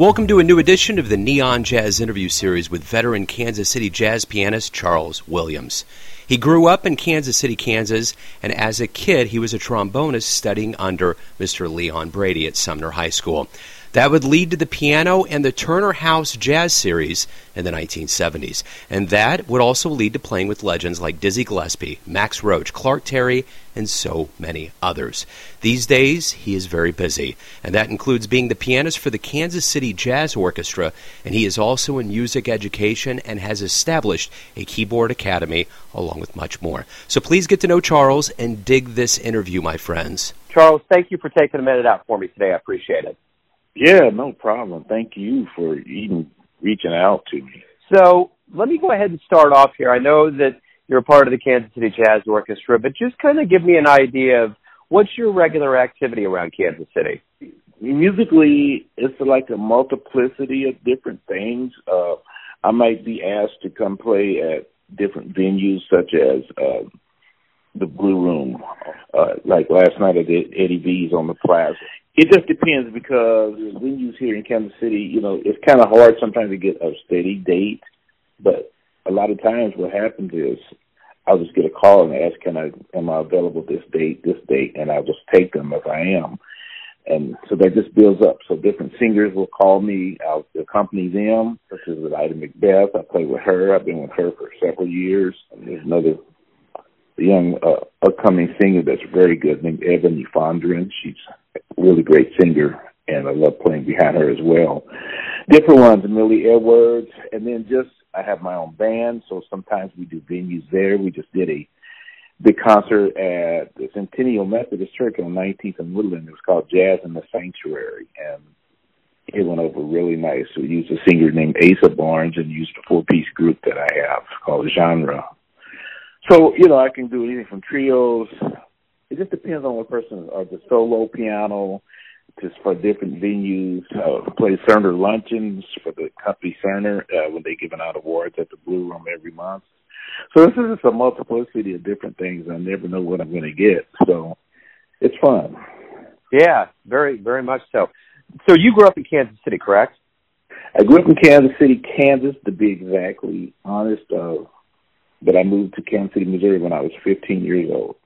Welcome to a new edition of the Neon Jazz Interview Series with veteran Kansas City jazz pianist Charles Williams. He grew up in Kansas City, Kansas, and as a kid he was a trombonist studying under Mr. Leon Brady at Sumner High School. That would lead to the piano and the Turner House Jazz Series in the 1970s. And that would also lead to playing with legends like Dizzy Gillespie, Max Roach, Clark Terry, and so many others. These days, he is very busy, and that includes being the pianist for the Kansas City Jazz Orchestra, and he is also in music education and has established a keyboard academy, along with much more. So please get to know Charles and dig this interview, my friends. Charles, thank you for taking a minute out for me today. I appreciate it. Yeah, no problem. Thank you for even reaching out to me. So let me go ahead and start off here. I know that you're a part of the Kansas City Jazz Orchestra, but just kind of give me an idea of what's your regular activity around Kansas City? Musically, it's like a multiplicity of different things. I might be asked to come play at different venues such as the Blue Room. Like last night I did Eddie V's on the Plaza. It just depends because venues here in Kansas City, you know, it's kind of hard sometimes to get a steady date. But a lot of times what happens is I'll just get a call and ask, am I available this date, and I'll just take them as I am. And so that just builds up. So different singers will call me. I'll accompany them. This is with Ida McBeth. I play with her. I've been with her for several years. And there's another young upcoming singer that's very good named Ebony Fondren. She's really great singer, and I love playing behind her as well. Different ones, Millie Edwards, and then just I have my own band, so sometimes we do venues there. We just did a big concert at the Centennial Methodist Church on 19th and Woodland. It was called Jazz in the Sanctuary, and it went over really nice. We used a singer named Asa Barnes and used a four-piece group that I have called Genre. So, you know, I can do anything from trios. It just depends on what person, or the solo piano, just for different venues. Play Cerner luncheons for the company Cerner when they're giving out awards at the Blue Room every month. So this is just a multiplicity of different things. I never know what I'm going to get. So it's fun. Yeah, very, very much so. So you grew up in Kansas City, correct? I grew up in Kansas City, Kansas, to be exactly honest, but I moved to Kansas City, Missouri when I was 15 years old.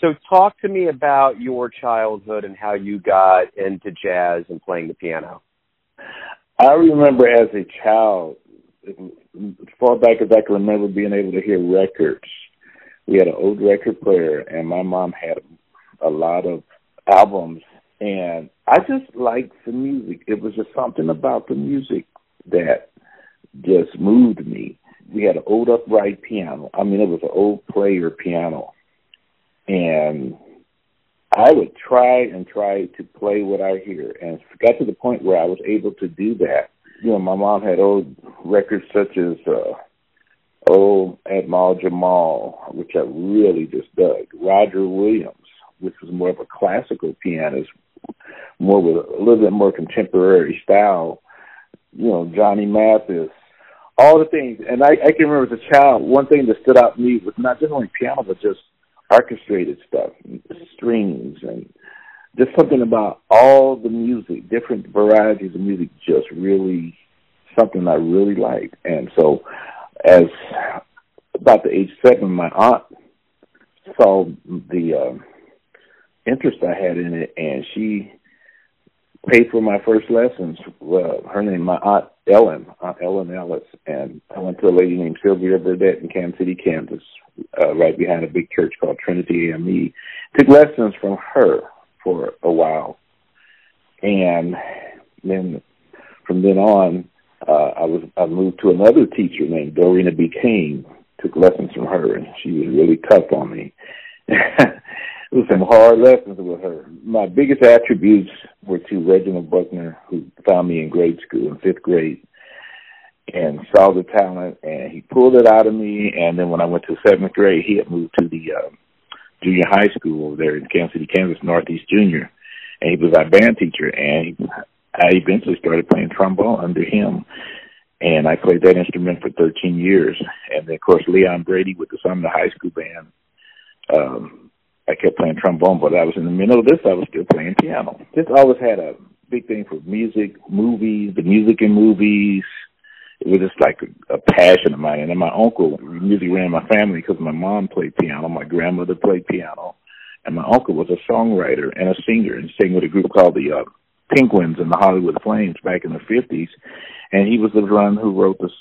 So talk to me about your childhood and how you got into jazz and playing the piano. I remember as a child, as far back as I can remember, being able to hear records. We had an old record player, and my mom had a lot of albums, and I just liked the music. It was just something about the music that just moved me. We had an old upright piano. I mean, it was an old player piano. And I would try to play what I hear. And it got to the point where I was able to do that. You know, my mom had old records such as Ahmad Jamal, which I really just dug. Roger Williams, which was more of a classical pianist, more with a little bit more contemporary style. You know, Johnny Mathis. All the things. And I can remember as a child, one thing that stood out to me was not just only piano, but just orchestrated stuff, strings, and just something about all the music, different varieties of music, just really something I really liked. And so as about the age 7, my aunt saw the interest I had in it, and she paid for my first lessons. My Aunt Ellen Ellis, and I went to a lady named Sylvia Burdett in Kansas City, Kansas, right behind a big church called Trinity AME. Took lessons from her for a while, and then from then on, I moved to another teacher named Dorina B. Kane. Took lessons from her, and she was really tough on me. It was some hard lessons with her. My biggest attributes were to Reginald Buckner, who found me in grade school in 5th grade and saw the talent, and he pulled it out of me. And then when I went to 7th grade, he had moved to the junior high school there in Kansas City, Kansas, Northeast Junior, and he was our band teacher. And I eventually started playing trombone under him, and I played that instrument for 13 years. And then, of course, Leon Brady with the Sumner High School Band, I kept playing trombone, but I was in the middle of this. I was still playing piano. Just always had a big thing for music, movies, the music in movies. It was just like a passion of mine. And then my uncle, music ran in my family because my mom played piano, my grandmother played piano, and my uncle was a songwriter and a singer and sang with a group called the Penguins and the Hollywood Flames back in the 50s. And he was the one who wrote this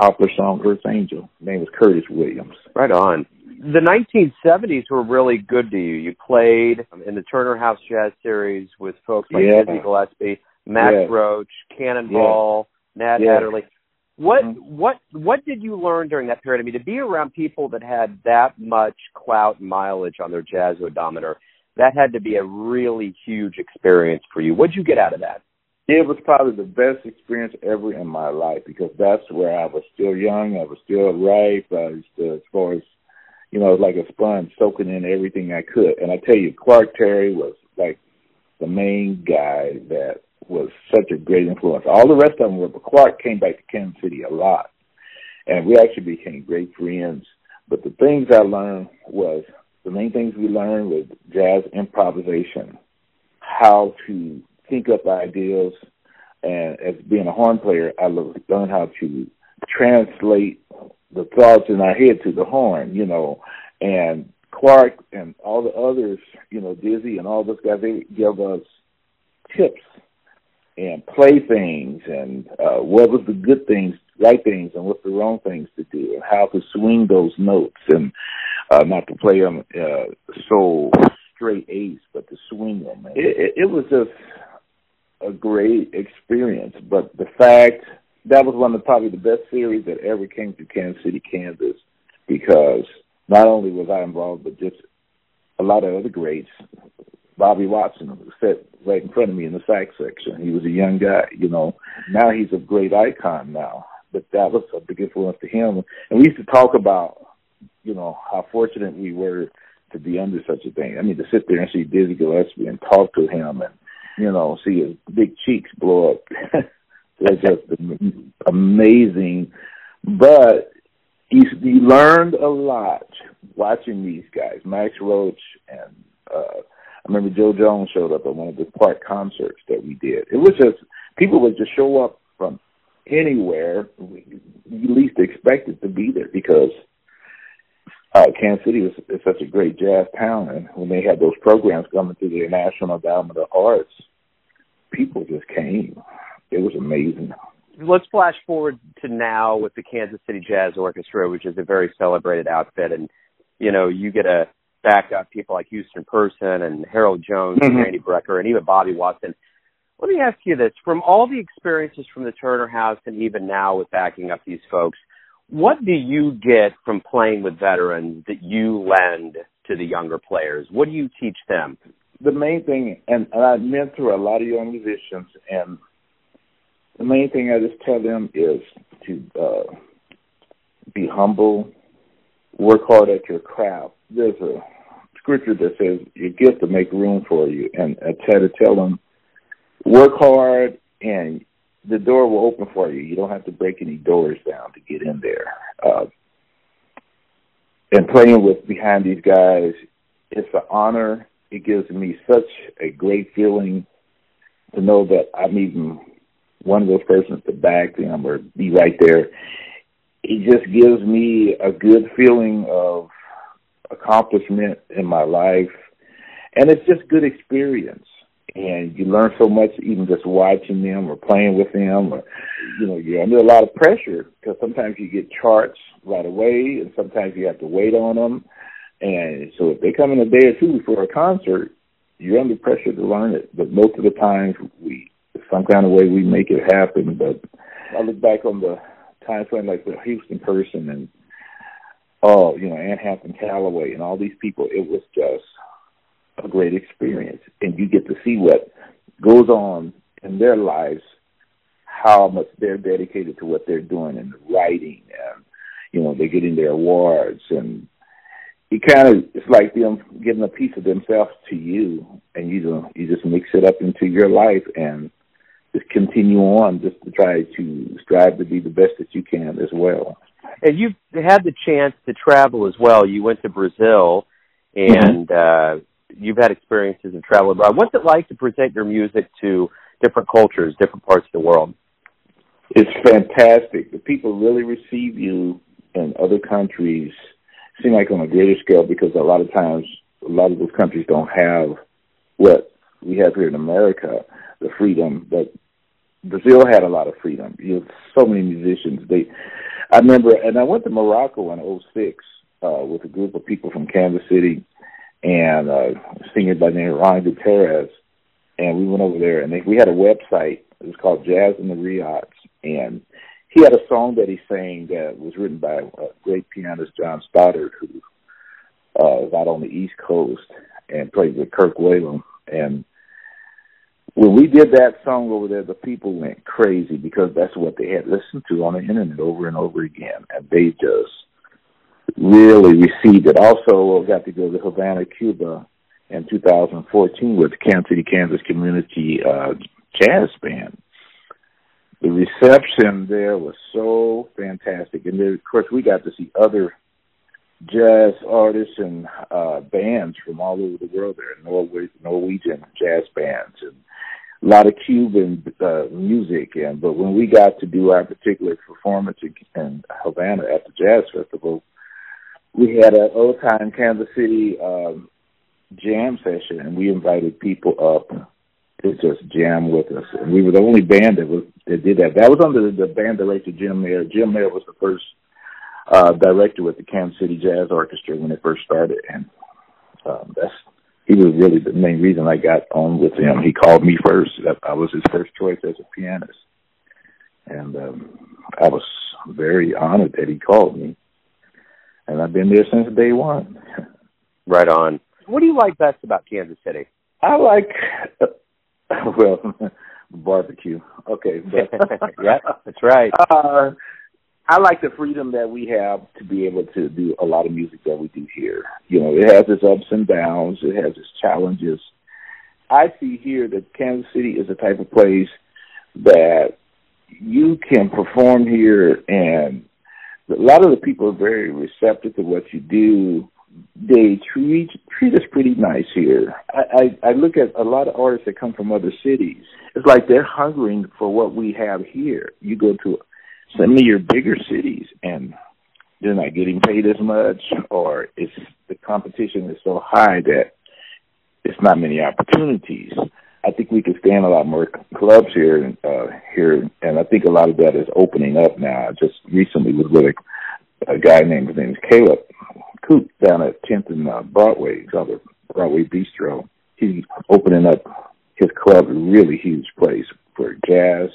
popular song, Earth Angel. His name was Curtis Williams. Right on. The 1970s were really good to you. You played in the Turner House Jazz Series with folks like Dizzy Gillespie, Max Roach, Cannonball, Nat Adderley. What did you learn during that period? I mean, to be around people that had that much clout mileage on their jazz odometer, that had to be a really huge experience for you. What did you get out of that? It was probably the best experience ever in my life because that's where I was still young. I was still ripe. I was still, as far as, you know, like a sponge soaking in everything I could. And I tell you, Clark Terry was like the main guy that was such a great influence. All the rest of them were, but Clark came back to Kansas City a lot. And we actually became great friends. But the things I learned was, the main things we learned was jazz improvisation, how to think up ideas. And as being a horn player, I learned how to translate the thoughts in our head to the horn, you know, and Clark and all the others, you know, Dizzy and all those guys, they gave us tips and playthings and what was the good things, right things, and what's the wrong things to do, and how to swing those notes, and not to play them so straight A's, but to swing them. It was just a great experience, but the fact that was one of probably the best series that ever came to Kansas City, Kansas, because not only was I involved, but just a lot of other greats. Bobby Watson sat right in front of me in the sax section. He was a young guy, you know. Now he's a great icon now, but that was a big influence to him. And we used to talk about, you know, how fortunate we were to be under such a thing. I mean, to sit there and see Dizzy Gillespie and talk to him and, you know, see his big cheeks blow up. That's just amazing. But you learned a lot watching these guys, Max Roach and I remember Joe Jones showed up at one of the Clark concerts that we did. It was just, people would just show up from anywhere you least expected to be there because Kansas City is such a great jazz town. And when they had those programs coming through the National Endowment of Arts, people just came. It was amazing. Let's flash forward to now with the Kansas City Jazz Orchestra, which is a very celebrated outfit. And, you know, you get a back up people like Houston Person and Harold Jones and Randy Brecker and even Bobby Watson. Let me ask you this. From all the experiences from the Turner House and even now with backing up these folks, what do you get from playing with veterans that you lend to the younger players? What do you teach them? The main thing, and I mentor a lot of young musicians, and the main thing I just tell them is to be humble, work hard at your craft. There's a scripture that says your gift will make room for you. And I try to tell them, work hard and the door will open for you. You don't have to break any doors down to get in there. And playing with behind these guys, it's an honor. It gives me such a great feeling to know that I'm even one of those persons to back them or be right there. It just gives me a good feeling of accomplishment in my life, and it's just good experience. And you learn so much even just watching them or playing with them. Or, you know, you're under a lot of pressure because sometimes you get charts right away, and sometimes you have to wait on them. And so if they come in a day or two before a concert, you're under pressure to learn it. But most of the times, some kind of way we make it happen. But I look back on the time frame like the Houston Person and, oh, you know, Ann Hampton Callaway and all these people. It was just a great experience. And you get to see what goes on in their lives, how much they're dedicated to what they're doing and the writing. And, you know, they're getting their awards. And it kind of, it's like them giving a piece of themselves to you. And you just mix it up into your life and just continue on just to try to strive to be the best that you can as well. And you've had the chance to travel as well. You went to Brazil, and you've had experiences of travel abroad. What's it like to present your music to different cultures, different parts of the world. It's fantastic. The people really receive you in other countries, seem like on a greater scale, because a lot of times, a lot of those countries don't have what we have here in America, the freedom. But Brazil had a lot of freedom. You have so many musicians. I remember, and I went to Morocco in 06 with a group of people from Kansas City and a singer by the name of Ron Gutierrez. And we went over there, and we had a website. It was called Jazz in the Riads. And he had a song that he sang that was written by a great pianist, John Stoddard, who was out on the East Coast and played with Kirk Whalum. And when we did that song over there, the people went crazy because that's what they had listened to on the internet over and over again. And they just really received it. Also, I got to go to Havana, Cuba in 2014 with the Kansas City, Kansas Community Jazz Band. The reception there was so fantastic. And then, of course, we got to see other jazz artists and bands from all over the world there, Norwegian jazz bands and a lot of Cuban music. But when we got to do our particular performance in Havana at the Jazz Festival, we had an old-time Kansas City jam session, and we invited people up to just jam with us. And we were the only band that did that. That was under the band director, Jim Mayer. Jim Mayer was the first director with the Kansas City Jazz Orchestra when it first started. And he was really the main reason I got on with him. He called me first. I was his first choice as a pianist. And I was very honored that he called me. And I've been there since day one. Right on. What do you like best about Kansas City? I like... barbecue. Okay. Yeah, that's right. I like the freedom that we have to be able to do a lot of music that we do here. You know, it has its ups and downs. It has its challenges. I see here that Kansas City is the type of place that you can perform here, and a lot of the people are very receptive to what you do. They treat us pretty nice here. I look at a lot of artists that come from other cities. It's like they're hungering for what we have here. You go to some of your bigger cities, and they're not getting paid as much, or it's the competition is so high that it's not many opportunities. I think we could stand a lot more clubs here, and I think a lot of that is opening up now. I just recently was with a guy named, his name is Caleb Coop, down at 10th and Broadway, his other Broadway Bistro. He's opening up his club, a really huge place for jazz,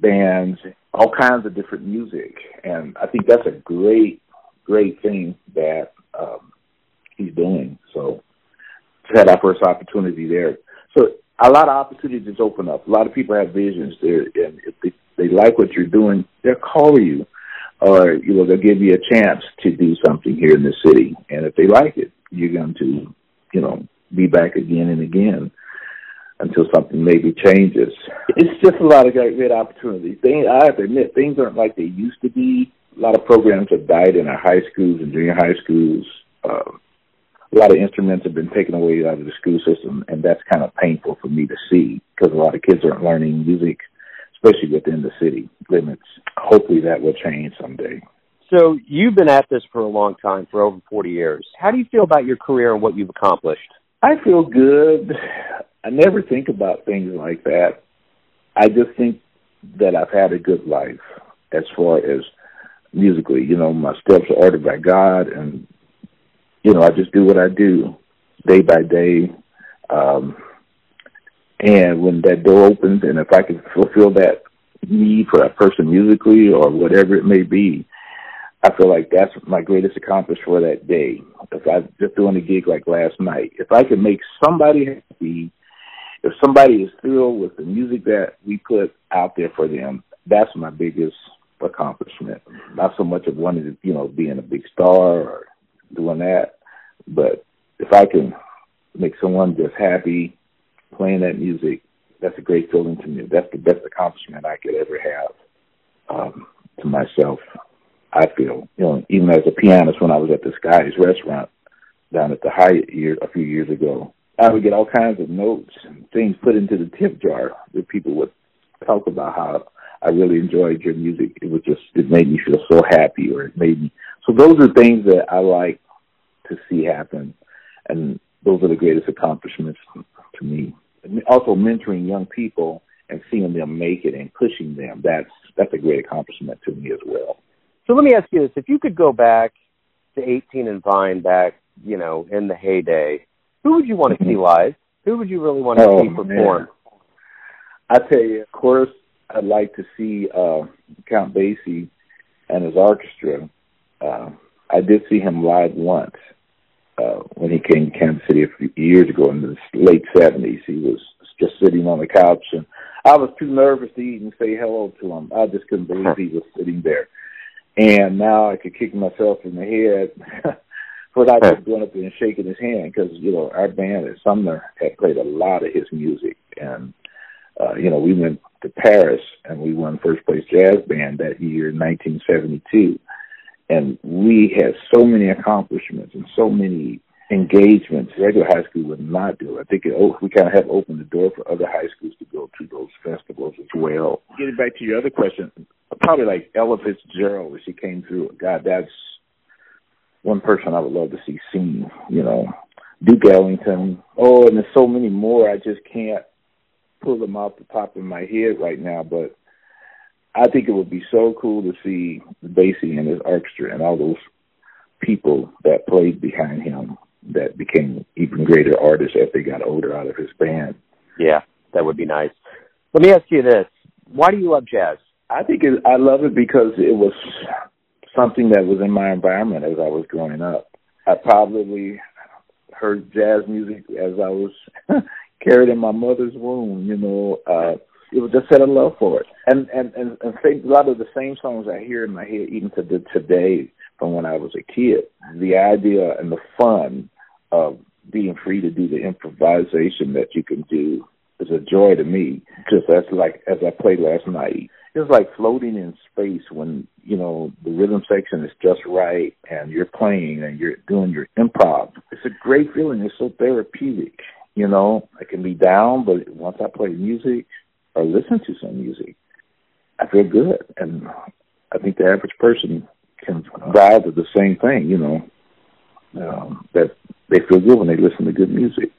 bands, all kinds of different music. And I think that's a great, great thing that he's doing. So had our first opportunity there. So a lot of opportunities open up. A lot of people have visions there, and if they like what you're doing, they'll call you. Or, you know, they'll give you a chance to do something here in the city. And if they like it, you're going to, you know, be back again and again until something maybe changes. It's just a lot of great opportunities. I have to admit, things aren't like they used to be. A lot of programs have died in our high schools and junior high schools. A lot of instruments have been taken away out of the school system, and that's kind of painful for me to see because a lot of kids aren't learning music, especially within the city limits. Hopefully that will change someday. So you've been at this for a long time, for over 40 years. How do you feel about your career and what you've accomplished? I feel good. I never think about things like that. I just think that I've had a good life as far as musically. You know, my steps are ordered by God, and, you know, I just do what I do day by day. And when that door opens, and if I can fulfill that need for a person musically or whatever it may be, I feel like that's my greatest accomplishment for that day. If I'm just doing a gig like last night, if I can make somebody happy, if somebody is thrilled with the music that we put out there for them, that's my biggest accomplishment. Not so much of wanting to, you know, being a big star or doing that, but if I can make someone just happy, playing that music, that's a great feeling to me. That's the best accomplishment I could ever have to myself, I feel. You know, even as a pianist when I was at the Sky's Restaurant down at the Hyatt a few years ago, I would get all kinds of notes and things put into the tip jar that people would talk about how I really enjoyed your music. It was just, it made me feel so happy, or it made me. So those are things that I like to see happen. And those are the greatest accomplishments to me. And also mentoring young people and seeing them make it and pushing them. That's a great accomplishment to me as well. So let me ask you this. If you could go back to 18 and Vine back, you know, in the heyday, who would you want to see live? Who would you really want to see perform? I tell you, of course, I'd like to see Count Basie and his orchestra. I did see him live once when he came to Kansas City a few years ago in the late 70s. He was just sitting on the couch, and I was too nervous to even say hello to him. I just couldn't believe he was sitting there. And now I could kick myself in the head for not just going up there and shaking his hand, because, you know, our band at Sumner had played a lot of his music. And, you know, we went to Paris and we won first place jazz band that year in 1972. And we had so many accomplishments and so many engagements. Regular high school would not do it. I think we kind of have opened the door for other high schools to go to those festivals as well. Getting back to your other question, probably like Ella Fitzgerald, when she came through. God, that's one person I would love to see sing, you know. Duke Ellington. Oh, and there's so many more. I just can't pull them off the top of my head right now, but I think it would be so cool to see Basie and his orchestra and all those people that played behind him that became even greater artists as they got older out of his band. Yeah, that would be nice. Let me ask you this. Why do you love jazz? I love it because it was something that was in my environment as I was growing up. I probably heard jazz music as I was carried in my mother's womb, you know. It was just set a love for it. And a lot of the same songs I hear in my head even to today from when I was a kid. The idea and the fun of being free to do the improvisation that you can do is a joy to me. Because that's like, as I played last night, it was like floating in space when, you know, the rhythm section is just right and you're playing and you're doing your improv. It's a great feeling. It's so therapeutic, you know. I can be down, but once I play music or listen to some music, I feel good. And I think the average person can vibe with the same thing, you know, that they feel good when they listen to good music.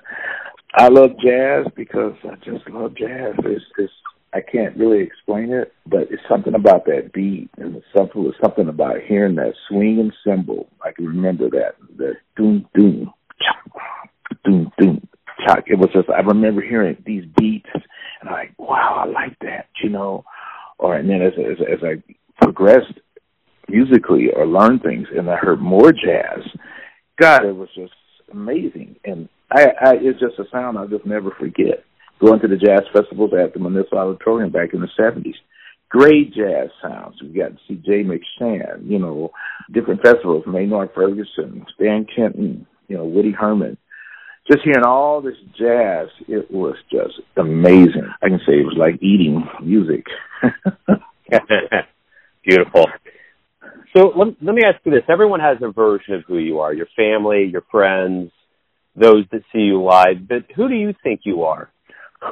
I love jazz because I just love jazz. It's I can't really explain it, but it's something about that beat, and it's something about hearing that swinging cymbal. I can remember that, the doom, doom, chop, doom, doom, chop. It was just, I remember hearing these beats, and I'm like, wow, I like that, you know. Or and then as I progressed musically or learned things, and I heard more jazz, God, it was just amazing, and I it's just a sound I'll just never forget. Going to the jazz festivals at the Municipal Auditorium back in the 70s. Great jazz sounds. We got to see Jay McShann, you know, different festivals, Maynard Ferguson, Stan Kenton, you know, Woody Herman. Just hearing all this jazz, it was just amazing. I can say it was like eating music. Beautiful. So let me ask you this. Everyone has a version of who you are, your family, your friends, those that see you live. But who do you think you are?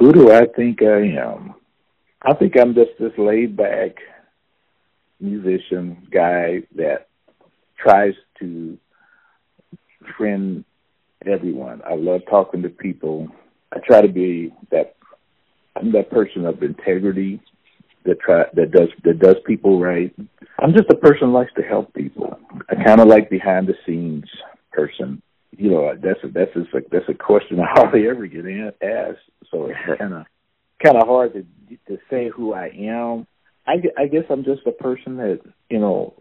Who do I think I am? I think I'm just this laid-back musician guy that tries to friend everyone. I love talking to people. I try to be that. I'm that person of integrity that does people right. I'm just a person who likes to help people. I kind of like behind-the-scenes person. You know, that's a question I hardly ever get asked. So it's kind of hard to say who I am. I guess I'm just a person that, you know,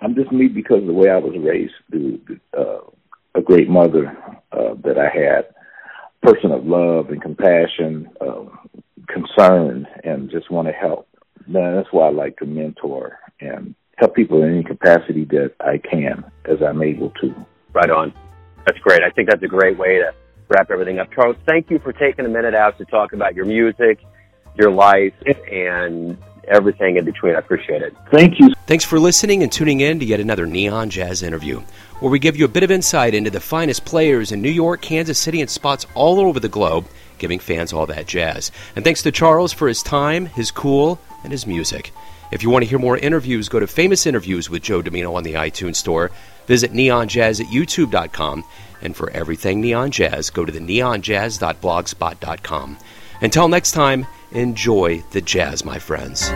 I'm just me because of the way I was raised through a great mother that I had, person of love and compassion, concern, and just want to help. Man, that's why I like to mentor and help people in any capacity that I can as I'm able to. Right on. That's great. I think that's a great way to wrap everything up. Charles, thank you for taking a minute out to talk about your music, your life, and everything in between. I appreciate it. Thank you. Thanks for listening and tuning in to yet another Neon Jazz Interview, where we give you a bit of insight into the finest players in New York, Kansas City, and spots all over the globe, giving fans all that jazz. And thanks to Charles for his time, his cool, and his music. If you want to hear more interviews, go to Famous Interviews with Joe Domino on the iTunes Store. Visit neonjazz at youtube.com. And for everything Neon Jazz, go to the neonjazz.blogspot.com. Until next time, enjoy the jazz, my friends.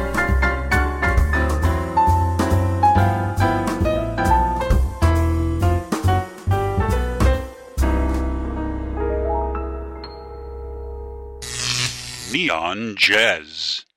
Neon Jazz.